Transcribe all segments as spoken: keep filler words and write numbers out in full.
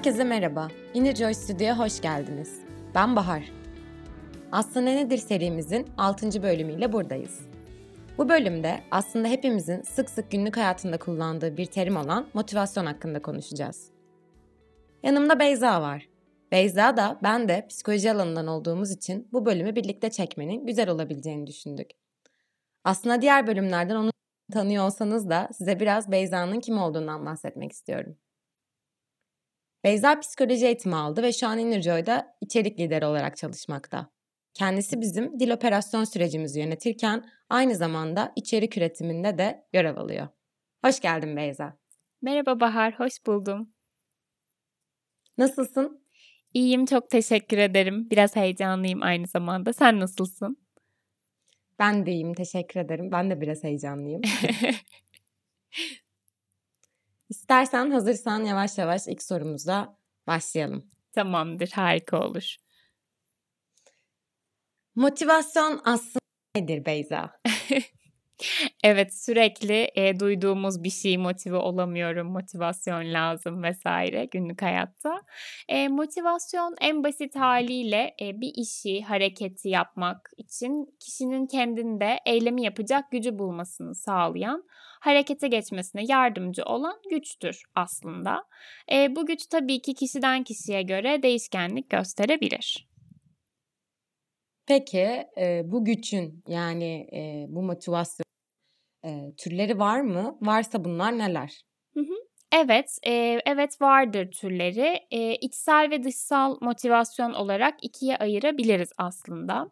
Herkese merhaba, Inner Joy Stüdyo'ya hoş geldiniz. Ben Bahar. Aslında Nedir serimizin altıncı bölümüyle buradayız. Bu bölümde aslında hepimizin sık sık günlük hayatında kullandığı bir terim olan motivasyon hakkında konuşacağız. Yanımda Beyza var. Beyza da ben de psikoloji alanından olduğumuz için bu bölümü birlikte çekmenin güzel olabileceğini düşündük. Aslında diğer bölümlerden onu tanıyor olsanız da size biraz Beyza'nın kim olduğundan bahsetmek istiyorum. Beyza psikoloji eğitimi aldı ve şu an Inner Joy'da içerik lideri olarak çalışmakta. Kendisi bizim dil operasyon sürecimizi yönetirken aynı zamanda içerik üretiminde de görev alıyor. Hoş geldin Beyza. Merhaba Bahar, hoş buldum. Nasılsın? İyiyim, çok teşekkür ederim. Biraz heyecanlıyım aynı zamanda. Sen nasılsın? Ben de iyiyim, teşekkür ederim. Ben de biraz heyecanlıyım. İstersen hazırsan yavaş yavaş ilk sorumuza başlayalım. Tamamdır, harika olur. Motivasyon aslında nedir Beyza? Evet, sürekli e, duyduğumuz bir şey, motive olamıyorum, motivasyon lazım vesaire günlük hayatta. E, motivasyon en basit haliyle e, bir işi, hareketi yapmak için kişinin kendinde eylemi yapacak gücü bulmasını sağlayan, harekete geçmesine yardımcı olan güçtür aslında. E, bu güç tabii ki kişiden kişiye göre değişkenlik gösterebilir. Peki e, bu gücün yani e, bu motivasyon e, türleri var mı? Varsa bunlar neler? Hı hı. Evet, e, evet vardır türleri. E, içsel ve dışsal motivasyon olarak ikiye ayırabiliriz aslında.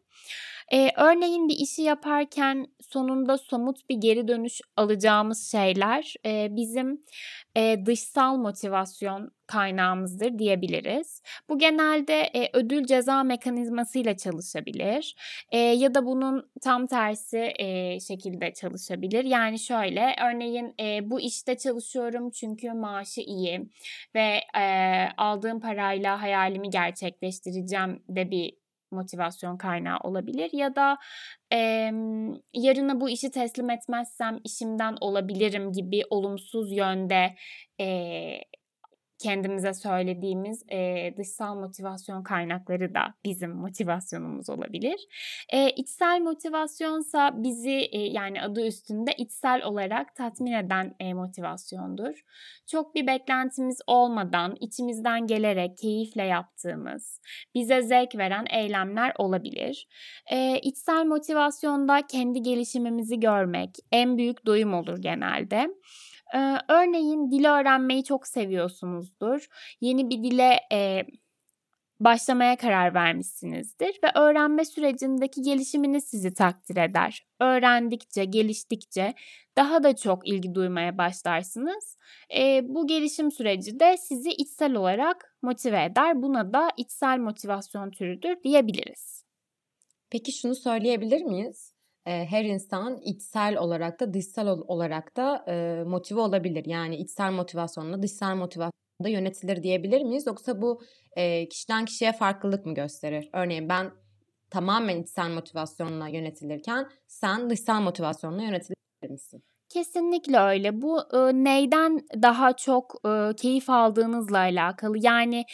Ee, örneğin bir işi yaparken sonunda somut bir geri dönüş alacağımız şeyler e, bizim e, dışsal motivasyon kaynağımızdır diyebiliriz. Bu genelde e, ödül ceza mekanizmasıyla çalışabilir e, ya da bunun tam tersi e, şekilde çalışabilir. Yani şöyle örneğin e, bu işte çalışıyorum çünkü maaşı iyi ve e, aldığım parayla hayalimi gerçekleştireceğim de bir motivasyon kaynağı olabilir ya da e, yarına bu işi teslim etmezsem işimden olabilirim gibi olumsuz yönde e, kendimize söylediğimiz e, dışsal motivasyon kaynakları da bizim motivasyonumuz olabilir. E, içsel motivasyonsa bizi e, yani adı üstünde içsel olarak tatmin eden e, motivasyondur. Çok bir beklentimiz olmadan içimizden gelerek keyifle yaptığımız, bize zevk veren eylemler olabilir. E, içsel motivasyonda kendi gelişimimizi görmek en büyük doyum olur genelde. Ee, örneğin dil öğrenmeyi çok seviyorsunuzdur. Yeni bir dile e, başlamaya karar vermişsinizdir ve öğrenme sürecindeki gelişiminiz sizi takdir eder. Öğrendikçe, geliştikçe daha da çok ilgi duymaya başlarsınız. E, bu gelişim süreci de sizi içsel olarak motive eder. Buna da içsel motivasyon türüdür diyebiliriz. Peki şunu söyleyebilir miyiz? Her insan içsel olarak da dışsal olarak da e, motive olabilir. Yani içsel motivasyonla dışsal motivasyonla yönetilir diyebilir miyiz? Yoksa bu e, kişiden kişiye farklılık mı gösterir? Örneğin ben tamamen içsel motivasyonla yönetilirken sen dışsal motivasyonla yönetilir misin? Kesinlikle öyle. Bu e, neyden daha çok e, keyif aldığınızla alakalı. Yani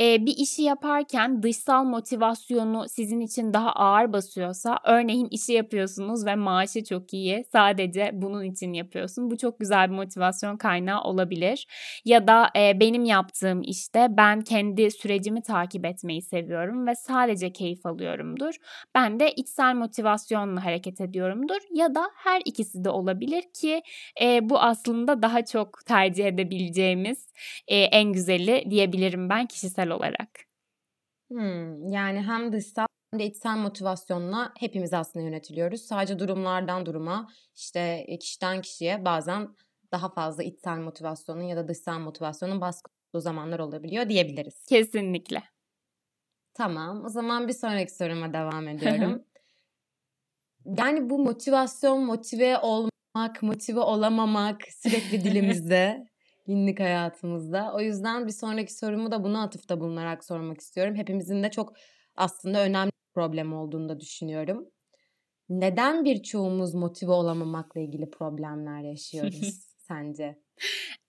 e, bir işi yaparken dışsal motivasyonu sizin için daha ağır basıyorsa, örneğin işi yapıyorsunuz ve maaşı çok iyi, sadece bunun için yapıyorsun. Bu çok güzel bir motivasyon kaynağı olabilir. Ya da e, benim yaptığım işte ben kendi sürecimi takip etmeyi seviyorum ve sadece keyif alıyorumdur. Ben de içsel motivasyonla hareket ediyorumdur. Ya da her ikisi de olabilir ki Ki e, bu aslında daha çok tercih edebileceğimiz e, en güzeli diyebilirim ben kişisel olarak. Hmm, yani hem dışsal hem de içsel motivasyonla hepimiz aslında yönetiliyoruz. Sadece durumlardan duruma, işte kişiden kişiye bazen daha fazla içsel motivasyonun ya da dışsal motivasyonun baskı olduğu zamanlar olabiliyor diyebiliriz. Kesinlikle. Tamam, o zaman bir sonraki soruma devam ediyorum. Yani bu motivasyon, motive olma, motive olamamak sürekli dilimizde, günlük hayatımızda. O yüzden bir sonraki sorumu da buna atıfta bulunarak sormak istiyorum. Hepimizin de çok aslında önemli bir problem olduğunu da düşünüyorum. Neden birçoğumuz motive olamamakla ilgili problemler yaşıyoruz sence?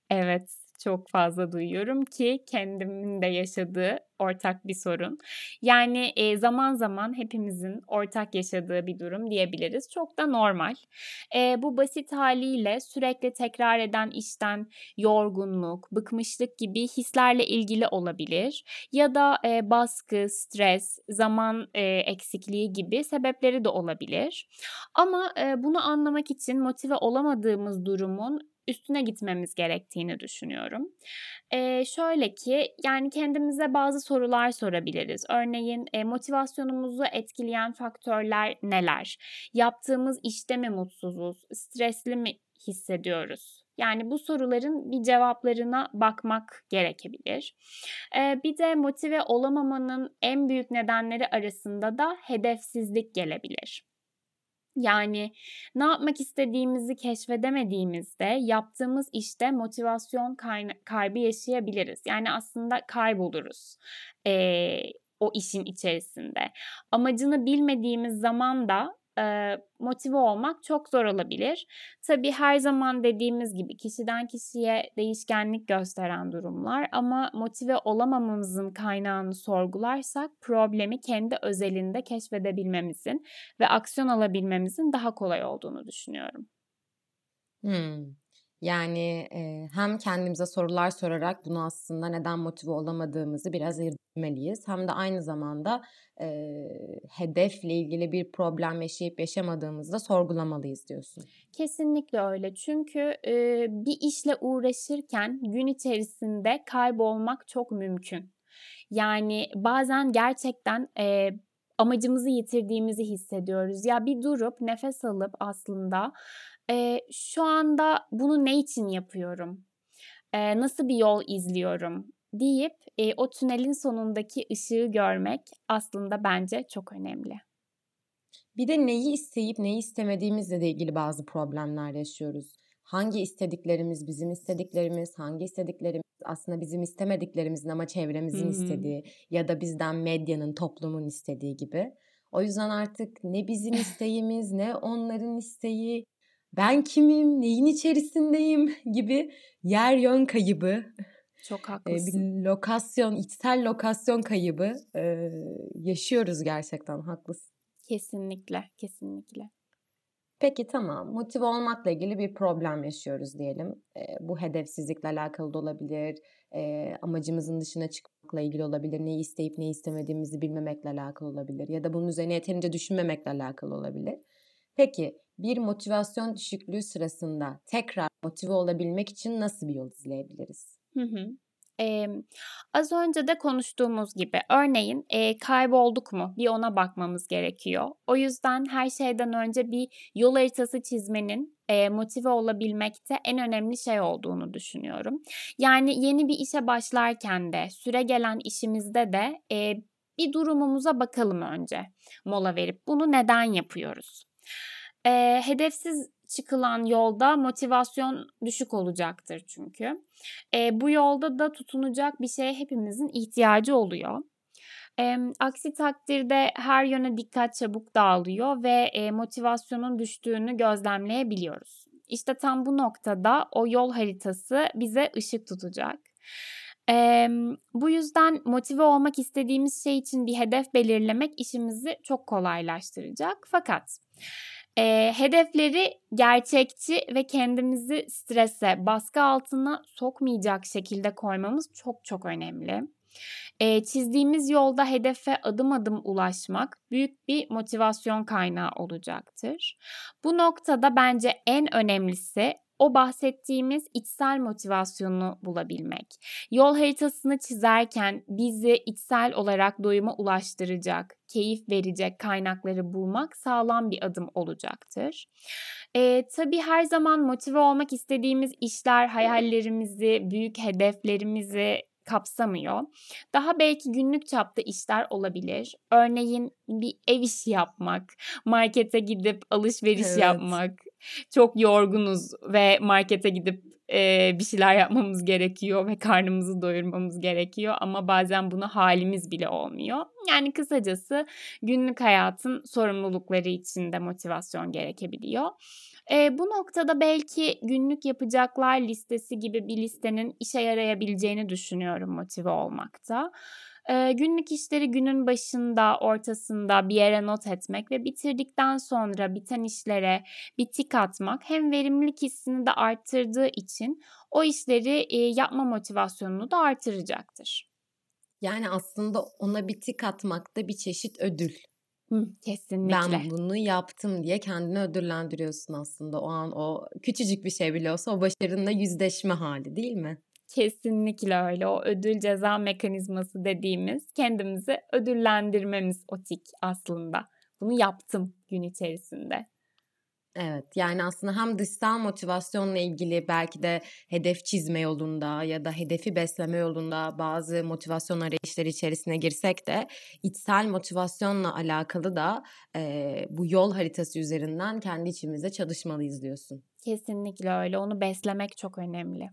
Evet, çok fazla duyuyorum ki kendimin de yaşadığı ortak bir sorun. Yani e, zaman zaman hepimizin ortak yaşadığı bir durum diyebiliriz. Çok da normal. E, bu basit haliyle sürekli tekrar eden işten yorgunluk, bıkmışlık gibi hislerle ilgili olabilir. Ya da e, baskı, stres, zaman e, eksikliği gibi sebepleri de olabilir. Ama e, bunu anlamak için motive olamadığımız durumun üstüne gitmemiz gerektiğini düşünüyorum. Ee, şöyle ki yani kendimize bazı sorular sorabiliriz. Örneğin e, motivasyonumuzu etkileyen faktörler neler? Yaptığımız işte mi mutsuzuz? Stresli mi hissediyoruz? Yani bu soruların bir cevaplarına bakmak gerekebilir. Ee, bir de motive olamamanın en büyük nedenleri arasında da hedefsizlik gelebilir. Yani ne yapmak istediğimizi keşfedemediğimizde yaptığımız işte motivasyon kayna- kaybı yaşayabiliriz. Yani aslında kayboluruz ee, o işin içerisinde. Amacını bilmediğimiz zaman da e, motive olmak çok zor olabilir. Tabii her zaman dediğimiz gibi kişiden kişiye değişkenlik gösteren durumlar ama motive olamamamızın kaynağını sorgularsak problemi kendi özelinde keşfedebilmemizin ve aksiyon alabilmemizin daha kolay olduğunu düşünüyorum. Hmm. Yani e, hem kendimize sorular sorarak bunu aslında neden motive olamadığımızı biraz irdelemeliyiz. Hem de aynı zamanda e, hedefle ilgili bir problem yaşayıp yaşamadığımızı da sorgulamalıyız diyorsun. Kesinlikle öyle. Çünkü e, bir işle uğraşırken gün içerisinde kaybolmak çok mümkün. Yani bazen gerçekten... E, amacımızı yitirdiğimizi hissediyoruz. Ya bir durup nefes alıp aslında e, şu anda bunu ne için yapıyorum? E, nasıl bir yol izliyorum? Deyip e, o tünelin sonundaki ışığı görmek aslında bence çok önemli. Bir de neyi isteyip neyi istemediğimizle de ilgili bazı problemler yaşıyoruz. Hangi istediklerimiz bizim istediklerimiz, hangi istediklerimiz aslında bizim istemediklerimizin ama çevremizin Hı-hı. istediği ya da bizden medyanın, toplumun istediği gibi. O yüzden artık ne bizim isteğimiz ne onların isteği, ben kimim, neyin içerisindeyim gibi yer yön kaybı. Çok haklısın. Bir lokasyon, içsel lokasyon kaybı yaşıyoruz gerçekten, haklısın. Kesinlikle, kesinlikle. Peki tamam, motive olmakla ilgili bir problem yaşıyoruz diyelim. E, bu hedefsizlikle alakalı da olabilir, e, amacımızın dışına çıkmakla ilgili olabilir, neyi isteyip neyi istemediğimizi bilmemekle alakalı olabilir ya da bunun üzerine yeterince düşünmemekle alakalı olabilir. Peki bir motivasyon düşüklüğü sırasında tekrar motive olabilmek için nasıl bir yol izleyebiliriz? Hı hı. Ee, az önce de konuştuğumuz gibi örneğin e, kaybolduk mu bir ona bakmamız gerekiyor. O yüzden her şeyden önce bir yol haritası çizmenin e, motive olabilmekte en önemli şey olduğunu düşünüyorum. Yani yeni bir işe başlarken de süre gelen işimizde de e, bir durumumuza bakalım önce mola verip bunu neden yapıyoruz? E, hedefsiz çıkılan yolda motivasyon düşük olacaktır çünkü. E, bu yolda da tutunacak bir şeye hepimizin ihtiyacı oluyor. E, aksi takdirde her yöne dikkat çabuk dağılıyor ve e, motivasyonun düştüğünü gözlemleyebiliyoruz. İşte tam bu noktada o yol haritası bize ışık tutacak. E, bu yüzden motive olmak istediğimiz şey için bir hedef belirlemek işimizi çok kolaylaştıracak. Fakat E, hedefleri gerçekçi ve kendimizi strese, baskı altına sokmayacak şekilde koymamız çok çok önemli. E, çizdiğimiz yolda hedefe adım adım ulaşmak büyük bir motivasyon kaynağı olacaktır. Bu noktada bence en önemlisi o bahsettiğimiz içsel motivasyonu bulabilmek. Yol haritasını çizerken bizi içsel olarak doyuma ulaştıracak, keyif verecek kaynakları bulmak sağlam bir adım olacaktır. E, tabii her zaman motive olmak istediğimiz işler hayallerimizi, büyük hedeflerimizi kapsamıyor. Daha belki günlük çapta işler olabilir. Örneğin bir ev işi yapmak, markete gidip alışveriş evet. yapmak, çok yorgunuz ve markete gidip e, bir şeyler yapmamız gerekiyor ve karnımızı doyurmamız gerekiyor ama bazen buna halimiz bile olmuyor. Yani kısacası günlük hayatın sorumlulukları içinde motivasyon gerekebiliyor. E, bu noktada belki günlük yapacaklar listesi gibi bir listenin işe yarayabileceğini düşünüyorum motive olmakta. E, günlük işleri günün başında, ortasında bir yere not etmek ve bitirdikten sonra biten işlere bir tik atmak hem verimlilik hissini de arttırdığı için o işleri e, yapma motivasyonunu da artıracaktır. Yani aslında ona bir tik atmak da bir çeşit ödül. Hı, kesinlikle. Ben bunu yaptım diye kendini ödüllendiriyorsun aslında. O an o küçücük bir şey bile olsa o başarınla yüzleşme hali değil mi? Kesinlikle öyle. O ödül ceza mekanizması dediğimiz kendimizi ödüllendirmemiz o tik aslında. Bunu yaptım gün içerisinde. Evet, yani aslında hem dışsal motivasyonla ilgili belki de hedef çizme yolunda ya da hedefi besleme yolunda bazı motivasyon arayışları içerisine girsek de içsel motivasyonla alakalı da e, bu yol haritası üzerinden kendi içimizde çalışmalıyız diyorsun. Kesinlikle öyle, onu beslemek çok önemli.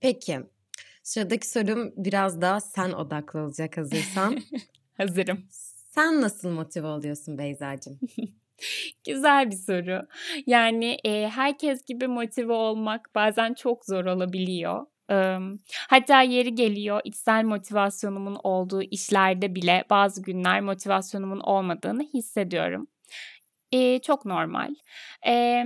Peki, sıradaki sorum biraz daha sen odaklı olacak hazırsan. Hazırım. Sen nasıl motive oluyorsun Beyzacığım? Güzel bir soru. Yani e, herkes gibi motive olmak bazen çok zor olabiliyor. E, hatta yeri geliyor içsel motivasyonumun olduğu işlerde bile bazı günler motivasyonumun olmadığını hissediyorum. E, çok normal. E,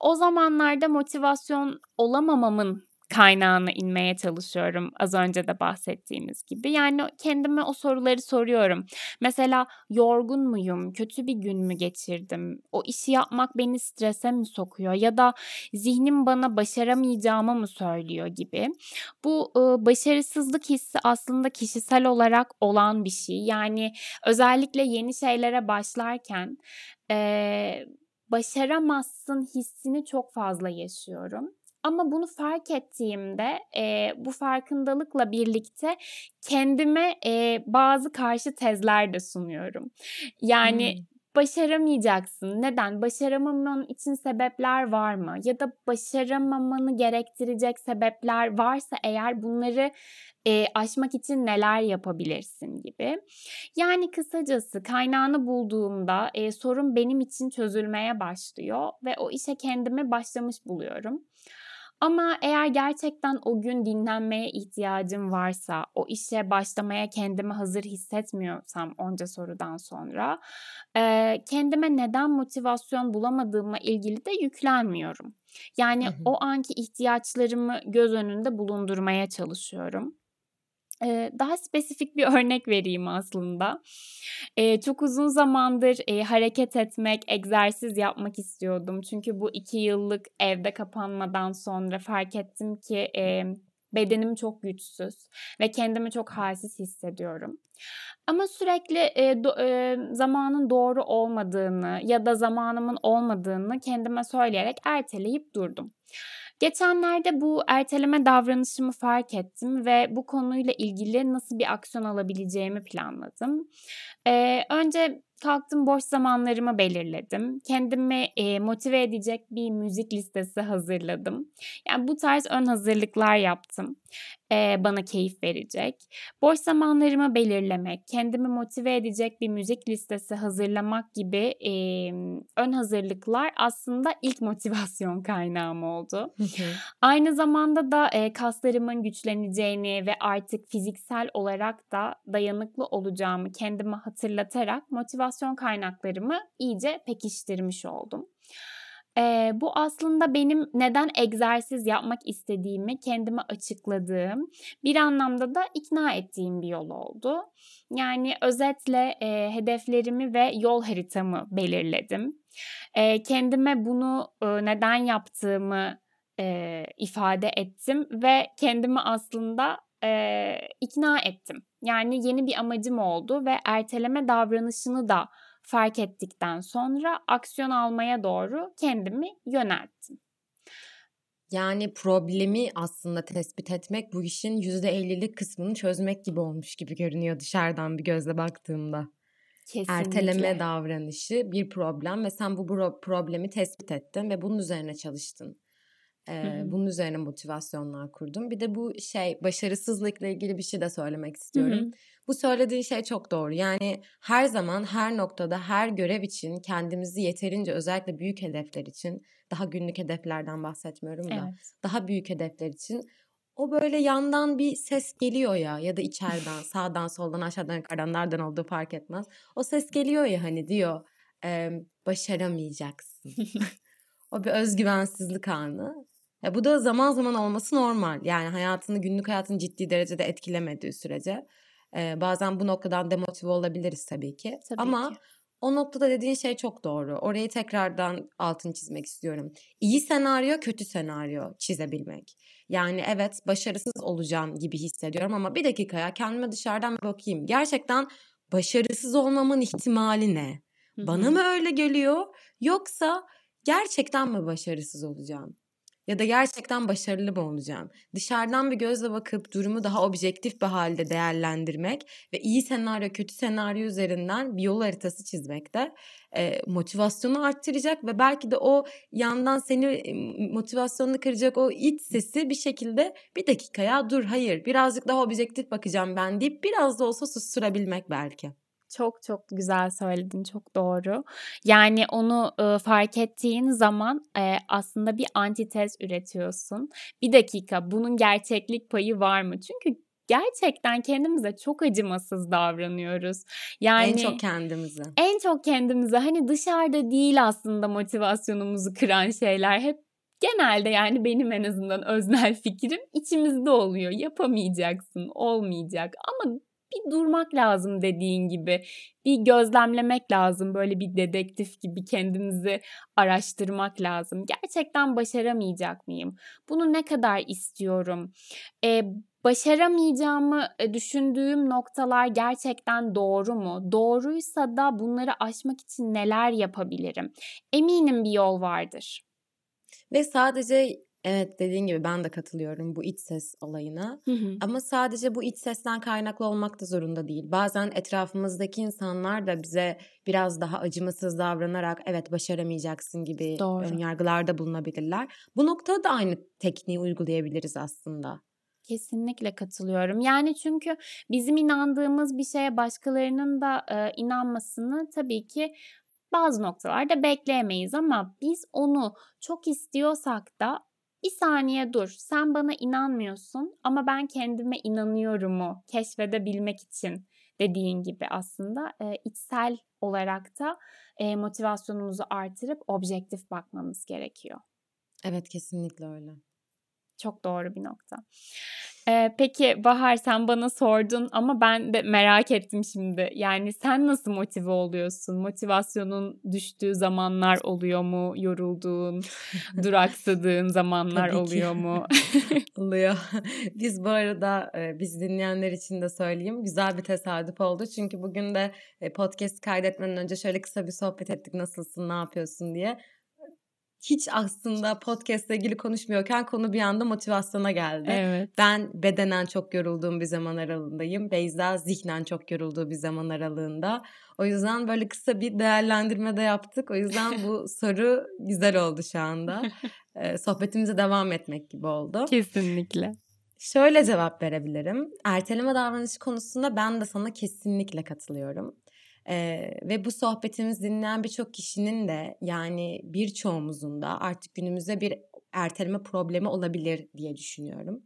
o zamanlarda motivasyon olamamamın kaynağına inmeye çalışıyorum az önce de bahsettiğimiz gibi. Yani kendime o soruları soruyorum. Mesela yorgun muyum? Kötü bir gün mü geçirdim? O işi yapmak beni strese mi sokuyor? Ya da zihnim bana başaramayacağımı mı söylüyor gibi. Bu e, başarısızlık hissi aslında kişisel olarak olan bir şey. Yani özellikle yeni şeylere başlarken e, başaramazsın hissini çok fazla yaşıyorum. Ama bunu fark ettiğimde e, bu farkındalıkla birlikte kendime e, bazı karşı tezler de sunuyorum. Yani hmm. başaramayacaksın. Neden? Başaramaman için sebepler var mı? Ya da başaramamanı gerektirecek sebepler varsa eğer bunları e, aşmak için neler yapabilirsin gibi. Yani kısacası kaynağını bulduğumda e, sorun benim için çözülmeye başlıyor ve o işe kendimi başlamış buluyorum. Ama eğer gerçekten o gün dinlenmeye ihtiyacım varsa, o işe başlamaya kendimi hazır hissetmiyorsam onca sorudan sonra, kendime neden motivasyon bulamadığımla ilgili de yüklenmiyorum. Yani hı hı. o anki ihtiyaçlarımı göz önünde bulundurmaya çalışıyorum. Daha spesifik bir örnek vereyim aslında. Çok uzun zamandır hareket etmek, egzersiz yapmak istiyordum. Çünkü bu iki yıllık evde kapanmadan sonra fark ettim ki bedenim çok güçsüz ve kendimi çok halsiz hissediyorum. Ama sürekli e, do, e, zamanın doğru olmadığını ya da zamanımın olmadığını kendime söyleyerek erteleyip durdum. Geçenlerde bu erteleme davranışımı fark ettim ve bu konuyla ilgili nasıl bir aksiyon alabileceğimi planladım. E, önce kalktım, boş zamanlarımı belirledim. Kendimi e, motive edecek bir müzik listesi hazırladım. Yani bu tarz ön hazırlıklar yaptım. E, bana keyif verecek. Boş zamanlarımı belirlemek, kendimi motive edecek bir müzik listesi hazırlamak gibi e, ön hazırlıklar aslında ilk motivasyon kaynağım oldu. Aynı zamanda da e, kaslarımın güçleneceğini ve artık fiziksel olarak da dayanıklı olacağımı kendime hatırlatarak motivasyon kaynaklarımı iyice pekiştirmiş oldum. Ee, bu aslında benim neden egzersiz yapmak istediğimi kendime açıkladığım, bir anlamda da ikna ettiğim bir yol oldu. Yani özetle e, hedeflerimi ve yol haritamı belirledim. E, kendime bunu e, neden yaptığımı e, ifade ettim ve kendimi aslında e, ikna ettim. Yani yeni bir amacım oldu ve erteleme davranışını da fark ettikten sonra aksiyon almaya doğru kendimi yönelttim. Yani problemi aslında tespit etmek bu işin yüzde ellilik kısmını çözmek gibi olmuş gibi görünüyor dışarıdan bir gözle baktığımda. Kesinlikle. Erteleme davranışı bir problem ve sen bu problemi tespit ettin ve bunun üzerine çalıştın. Ee, bunun üzerine motivasyonlar kurdum. Bir de bu şey, başarısızlıkla ilgili bir şey de söylemek istiyorum. Hı-hı. Bu söylediği şey çok doğru. Yani her zaman, her noktada, her görev için kendimizi yeterince, özellikle büyük hedefler için, daha günlük hedeflerden bahsetmiyorum da, evet, daha büyük hedefler için o böyle yandan bir ses geliyor ya, ya da içeriden, sağdan, soldan, aşağıdan, yukarıdan, nereden olduğu fark etmez. O ses geliyor ya, hani diyor e, başaramayacaksın. O bir özgüvensizlik anı. Ya bu da zaman zaman olması normal. Yani hayatını, günlük hayatını ciddi derecede etkilemediği sürece. Ee, bazen bu noktadan demotive olabiliriz tabii ki. Tabii Ama ki. O noktada dediğin şey çok doğru. Orayı tekrardan altını çizmek istiyorum. İyi senaryo, kötü senaryo çizebilmek. Yani evet, başarısız olacağım gibi hissediyorum ama bir dakika ya, kendime dışarıdan bakayım. Gerçekten başarısız olmamın ihtimali ne? Hı-hı. Bana mı öyle geliyor? Yoksa gerçekten mi başarısız olacağım? Ya da gerçekten başarılı mı olacağım? Dışarıdan bir gözle bakıp durumu daha objektif bir halde değerlendirmek ve iyi senaryo, kötü senaryo üzerinden bir yol haritası çizmek de e, motivasyonu arttıracak ve belki de o yandan seni, motivasyonunu kıracak o iç sesi bir şekilde, bir dakika ya, dur, hayır, birazcık daha objektif bakacağım ben deyip biraz da olsa susturabilmek belki. Çok çok güzel söyledin, çok doğru. Yani onu e, fark ettiğin zaman e, aslında bir antitez üretiyorsun. Bir dakika, bunun gerçeklik payı var mı? Çünkü gerçekten kendimize çok acımasız davranıyoruz. Yani en çok kendimize. En çok kendimize. Hani dışarıda değil aslında motivasyonumuzu kıran şeyler hep. Genelde yani benim en azından öznel fikrim içimizde oluyor. Yapamayacaksın, olmayacak ama... Bir durmak lazım dediğin gibi, bir gözlemlemek lazım, böyle bir dedektif gibi kendimizi araştırmak lazım. Gerçekten başaramayacak mıyım? Bunu ne kadar istiyorum? Ee, başaramayacağımı düşündüğüm noktalar gerçekten doğru mu? Doğruysa da bunları aşmak için neler yapabilirim? Eminim bir yol vardır. Ve sadece... Evet, dediğin gibi ben de katılıyorum bu iç ses olayına. Hı hı. Ama sadece bu iç sesten kaynaklı olmak da zorunda değil. Bazen etrafımızdaki insanlar da bize biraz daha acımasız davranarak evet başaramayacaksın gibi önyargılarda bulunabilirler. Bu noktada da aynı tekniği uygulayabiliriz aslında. Kesinlikle katılıyorum. Yani çünkü bizim inandığımız bir şeye başkalarının da e, inanmasını tabii ki... Bazı noktalarda bekleyemeyiz ama biz onu çok istiyorsak da bir saniye dur, sen bana inanmıyorsun ama ben kendime inanıyorumu keşfedebilmek için dediğin gibi aslında e, içsel olarak da e, motivasyonumuzu artırıp objektif bakmamız gerekiyor. Evet, kesinlikle öyle. Çok doğru bir nokta. Ee, peki Bahar, sen bana sordun ama ben de merak ettim şimdi. Yani sen nasıl motive oluyorsun? Motivasyonun düştüğü zamanlar oluyor mu? Yorulduğun, duraksadığın zamanlar oluyor mu? Oluyor. Biz bu arada, biz dinleyenler için de söyleyeyim, güzel bir tesadüf oldu. Çünkü bugün de podcast kaydetmeden önce şöyle kısa bir sohbet ettik. Nasılsın, ne yapıyorsun diye. Hiç aslında podcast'la ilgili konuşmuyorken konu bir anda motivasyona geldi. Evet. Ben bedenen çok yorulduğum bir zaman aralığındayım. Beyza zihnen çok yorulduğu bir zaman aralığında. O yüzden böyle kısa bir değerlendirme de yaptık. O yüzden bu soru güzel oldu şu anda. Ee, sohbetimize devam etmek gibi oldu. Kesinlikle. Şöyle cevap verebilirim. Erteleme davranışı konusunda ben de sana kesinlikle katılıyorum. Ee, ve bu sohbetimizi dinleyen birçok kişinin de, yani birçoğumuzun da artık günümüzde bir erteleme problemi olabilir diye düşünüyorum.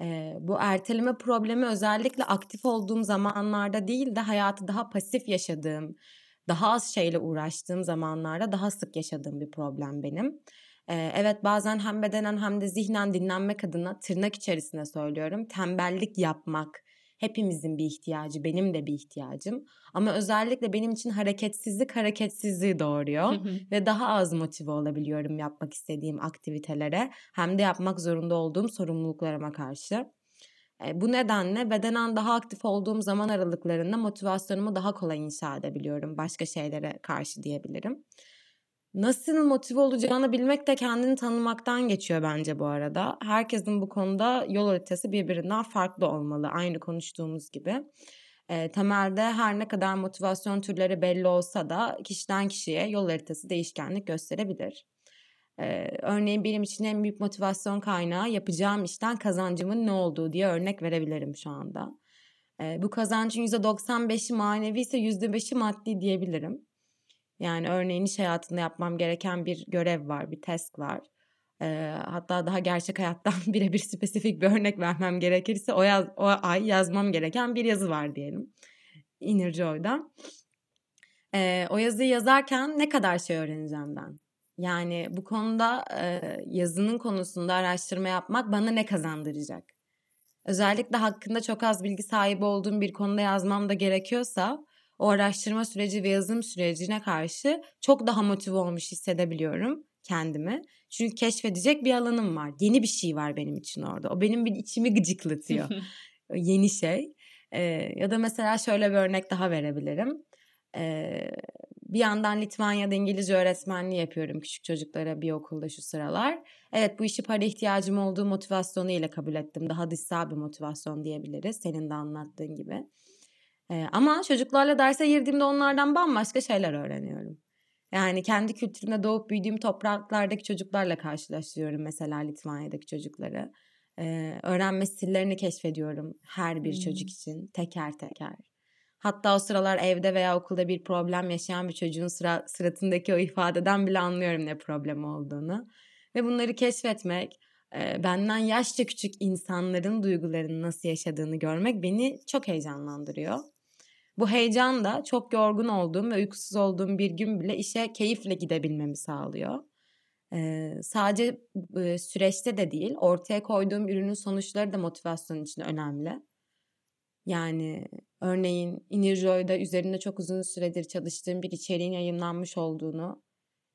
Ee, bu erteleme problemi özellikle aktif olduğum zamanlarda değil de hayatı daha pasif yaşadığım, daha az şeyle uğraştığım zamanlarda daha sık yaşadığım bir problem benim. Ee, evet, bazen hem bedenen hem de zihnen dinlenmek adına, tırnak içerisine söylüyorum, tembellik yapmak hepimizin bir ihtiyacı, benim de bir ihtiyacım. Ama özellikle benim için hareketsizlik hareketsizliği doğuruyor. Ve daha az motive olabiliyorum yapmak istediğim aktivitelere. Hem de yapmak zorunda olduğum sorumluluklarıma karşı. E, bu nedenle bedenen daha aktif olduğum zaman aralıklarında motivasyonumu daha kolay inşa edebiliyorum. Başka şeylere karşı diyebilirim. Nasıl motive olacağını bilmek de kendini tanımaktan geçiyor bence bu arada. Herkesin bu konuda yol haritası birbirinden farklı olmalı. Aynı konuştuğumuz gibi. E, temelde her ne kadar motivasyon türleri belli olsa da kişiden kişiye yol haritası değişkenlik gösterebilir. Ee, örneğin benim için en büyük motivasyon kaynağı yapacağım işten kazancımın ne olduğu diye örnek verebilirim şu anda. Ee, bu kazancın yüzde doksan beşi manevi ise yüzde beşi maddi diyebilirim. Yani örneğin iş hayatında yapmam gereken bir görev var, bir task var. Ee, hatta daha gerçek hayattan birebir spesifik bir örnek vermem gerekirse o, yaz, o ay yazmam gereken bir yazı var diyelim. Inner Joy'da. Ee, o yazıyı yazarken ne kadar şey öğreneceğim ben? Yani bu konuda e, yazının konusunda araştırma yapmak bana ne kazandıracak? Özellikle hakkında çok az bilgi sahibi olduğum bir konuda yazmam da gerekiyorsa o araştırma süreci ve yazım sürecine karşı çok daha motive olmuş hissedebiliyorum kendimi. Çünkü keşfedecek bir alanım var. Yeni bir şey var benim için orada. O benim bir içimi gıcıklatıyor. Yeni şey. E, ya da mesela şöyle bir örnek daha verebilirim. Ee, bir yandan Litvanya'da İngilizce öğretmenliği yapıyorum küçük çocuklara bir okulda şu sıralar. Evet, bu işi para ihtiyacım olduğu motivasyonu ile kabul ettim. Daha dışsal bir motivasyon diyebiliriz, senin de anlattığın gibi. Ee, ama çocuklarla derse girdiğimde onlardan bambaşka şeyler öğreniyorum. Yani kendi kültürümde doğup büyüdüğüm topraklardaki çocuklarla karşılaştırıyorum mesela Litvanya'daki çocukları. Ee, öğrenme stillerini keşfediyorum her bir hmm. çocuk için teker teker. Hatta o sıralar evde veya okulda bir problem yaşayan bir çocuğun sıra, suratındaki o ifadeden bile anlıyorum ne problem olduğunu. Ve bunları keşfetmek, e, benden yaşça küçük insanların duygularını nasıl yaşadığını görmek beni çok heyecanlandırıyor. Bu heyecan da çok yorgun olduğum ve uykusuz olduğum bir gün bile işe keyifle gidebilmemi sağlıyor. E, sadece e, süreçte de değil, ortaya koyduğum ürünün sonuçları da motivasyon için önemli. Yani örneğin Inner Joy'da üzerinde çok uzun süredir çalıştığım bir içeriğin yayınlanmış olduğunu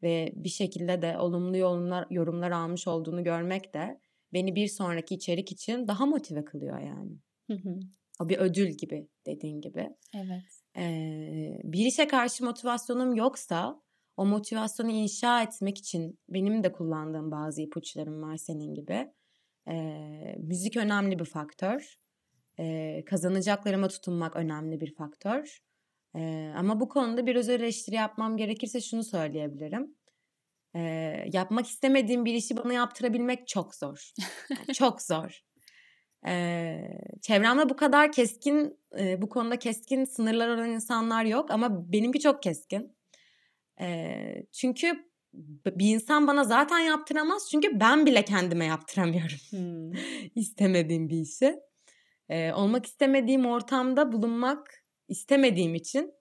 ve bir şekilde de olumlu yorumlar, yorumlar almış olduğunu görmek de beni bir sonraki içerik için daha motive kılıyor yani. Hı hı. O bir ödül gibi, dediğin gibi. Evet. Ee, bir işe karşı motivasyonum yoksa o motivasyonu inşa etmek için benim de kullandığım bazı ipuçlarım var senin gibi. Ee, müzik önemli bir faktör. Ee, kazanacaklarıma tutunmak önemli bir faktör. Ee, ama bu konuda bir öz eleştiri yapmam gerekirse şunu söyleyebilirim. Ee, yapmak istemediğim bir işi bana yaptırabilmek çok zor. Yani çok zor. Ee, çevremde bu kadar keskin, e, bu konuda keskin sınırlar olan insanlar yok ama benimki çok keskin. Ee, çünkü bir insan bana zaten yaptıramaz çünkü ben bile kendime yaptıramıyorum. Hmm. İstemediğim bir işi. Ee, olmak istemediğim ortamda bulunmak istemediğim için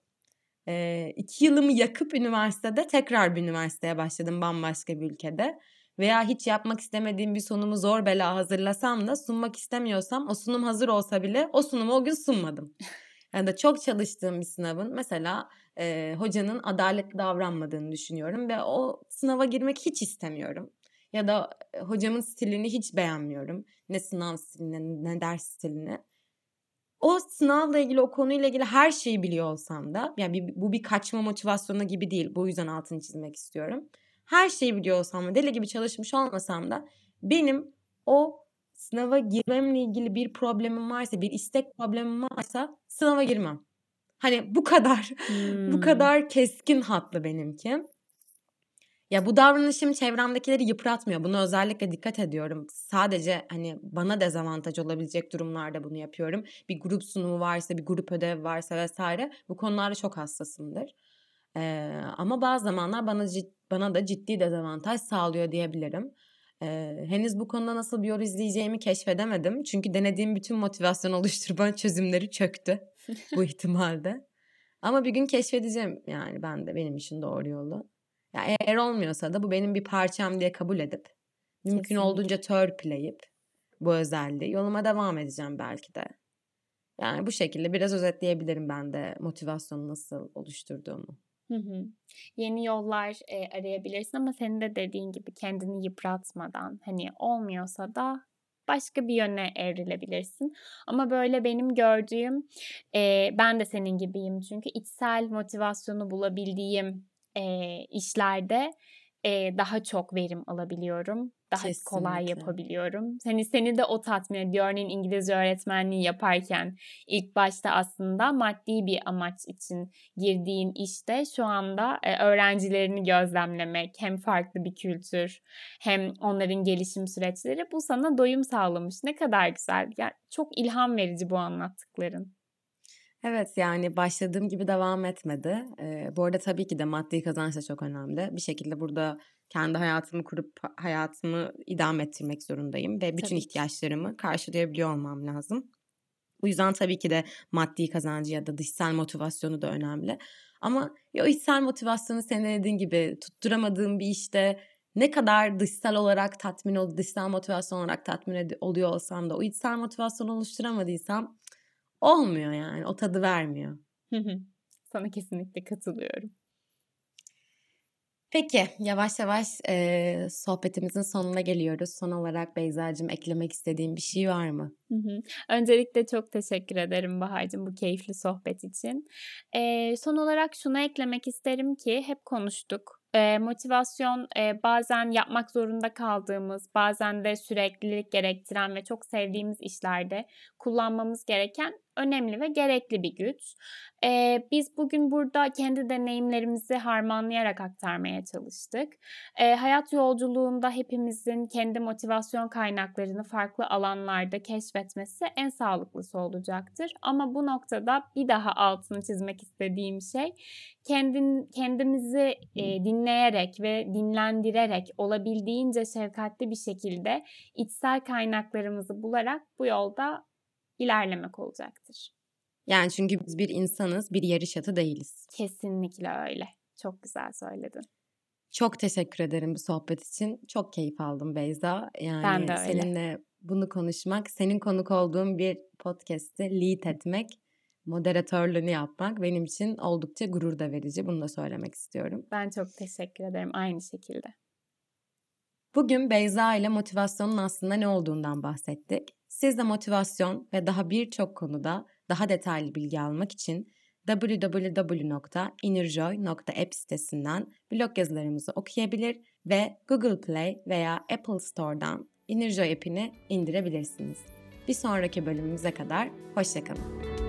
e, iki yılımı yakıp üniversitede tekrar bir üniversiteye başladım bambaşka bir ülkede. Veya hiç yapmak istemediğim bir sunumu zor bela hazırlasam da sunmak istemiyorsam o sunum hazır olsa bile o sunumu o gün sunmadım. Yani da çok çalıştığım bir sınavın mesela e, hocanın adaletli davranmadığını düşünüyorum ve o sınava girmek hiç istemiyorum. Ya da hocamın stilini hiç beğenmiyorum. Ne sınav stilini, ne ders stilini. O sınavla ilgili, o konuyla ilgili her şeyi biliyor olsam da, yani bir, bu bir kaçma motivasyonu gibi değil. Bu yüzden altını çizmek istiyorum. Her şeyi biliyor olsam da, deli gibi çalışmış olmasam da benim o sınava girmemle ilgili bir problemim varsa, bir istek problemim varsa sınava girmem. Hani bu kadar, hmm. bu kadar keskin hatlı benimki. Ya bu davranışım çevremdekileri yıpratmıyor. Buna özellikle dikkat ediyorum. Sadece hani bana dezavantaj olabilecek durumlarda bunu yapıyorum. Bir grup sunumu varsa, bir grup ödev varsa vesaire. Bu konularda çok hassasımdır. Ee, ama bazı zamanlar bana, bana da ciddi dezavantaj sağlıyor diyebilirim. Ee, henüz bu konuda nasıl bir yol izleyeceğimi keşfedemedim. Çünkü denediğim bütün motivasyon oluşturma çözümleri çöktü bu ihtimalde. Ama bir gün keşfedeceğim yani ben de benim için doğru yolu. Ya eğer olmuyorsa da bu benim bir parçam diye kabul edip, mümkün Kesinlikle. Olduğunca törpüleyip bu özelliği yoluma devam edeceğim belki de. Yani bu şekilde biraz özetleyebilirim ben de motivasyonu nasıl oluşturduğumu. Hı hı. Yeni yollar e, arayabilirsin ama senin de dediğin gibi kendini yıpratmadan, hani olmuyorsa da başka bir yöne evrilebilirsin. Ama böyle benim gördüğüm, e, ben de senin gibiyim çünkü içsel motivasyonu bulabildiğim E, işlerde e, daha çok verim alabiliyorum. daha Kesinlikle. kolay yapabiliyorum. Hani seni de o tatmin ediyor. Örneğin İngilizce öğretmenliği yaparken ilk başta aslında maddi bir amaç için girdiğin işte şu anda öğrencilerini gözlemlemek, hem farklı bir kültür hem onların gelişim süreçleri, bu sana doyum sağlamış. Ne kadar güzel. Yani çok ilham verici bu anlattıkların. Evet, yani başladığım gibi devam etmedi. Ee, bu arada tabii ki de maddi kazanç da çok önemli. Bir şekilde burada kendi hayatımı kurup hayatımı idame ettirmek zorundayım. Ve bütün tabii ihtiyaçlarımı karşılayabiliyor olmam lazım. Bu yüzden tabii ki de maddi kazancı ya da dışsal motivasyonu da önemli. Ama ya içsel motivasyonu senin dediğin gibi tutturamadığım bir işte ne kadar dışsal olarak tatmin ol, dışsal motivasyon olarak tatmin ed- oluyor olsam da o içsel motivasyonu oluşturamadıysam olmuyor yani. O tadı vermiyor. Sana kesinlikle katılıyorum. Peki yavaş yavaş e, sohbetimizin sonuna geliyoruz. Son olarak Beyza'cığım eklemek istediğin bir şey var mı? Hı hı. Öncelikle çok teşekkür ederim Baha'cığım bu keyifli sohbet için. E, son olarak şunu eklemek isterim ki hep konuştuk. E, motivasyon e, bazen yapmak zorunda kaldığımız, bazen de süreklilik gerektiren ve çok sevdiğimiz işlerde kullanmamız gereken önemli ve gerekli bir güç. E, biz bugün burada kendi deneyimlerimizi harmanlayarak aktarmaya çalıştık. E, hayat yolculuğunda hepimizin kendi motivasyon kaynaklarını farklı alanlarda keşfetmesi en sağlıklısı olacaktır. Ama bu noktada bir daha altını çizmek istediğim şey, kendin, kendimizi e, dinleyerek ve dinlendirerek olabildiğince şefkatli bir şekilde içsel kaynaklarımızı bularak bu yolda ilerlemek olacaktır. Yani çünkü biz bir insanız, bir yarış atı değiliz. Kesinlikle öyle. Çok güzel söyledin. Çok teşekkür ederim bu sohbet için. Çok keyif aldım Beyza. Yani ben de öyle. Seninle bunu konuşmak, senin konuk olduğun bir podcast'te lead etmek, moderatörlüğünü yapmak benim için oldukça gurur da verici. Bunu da söylemek istiyorum. Ben çok teşekkür ederim aynı şekilde. Bugün Beyza ile motivasyonun aslında ne olduğundan bahsettik. Siz de motivasyon ve daha birçok konuda daha detaylı bilgi almak için double-u double-u double-u nokta inner joy nokta app sitesinden blog yazılarımızı okuyabilir ve Google Play veya Apple Store'dan Inner Joy app'ini indirebilirsiniz. Bir sonraki bölümümüze kadar hoşça kalın.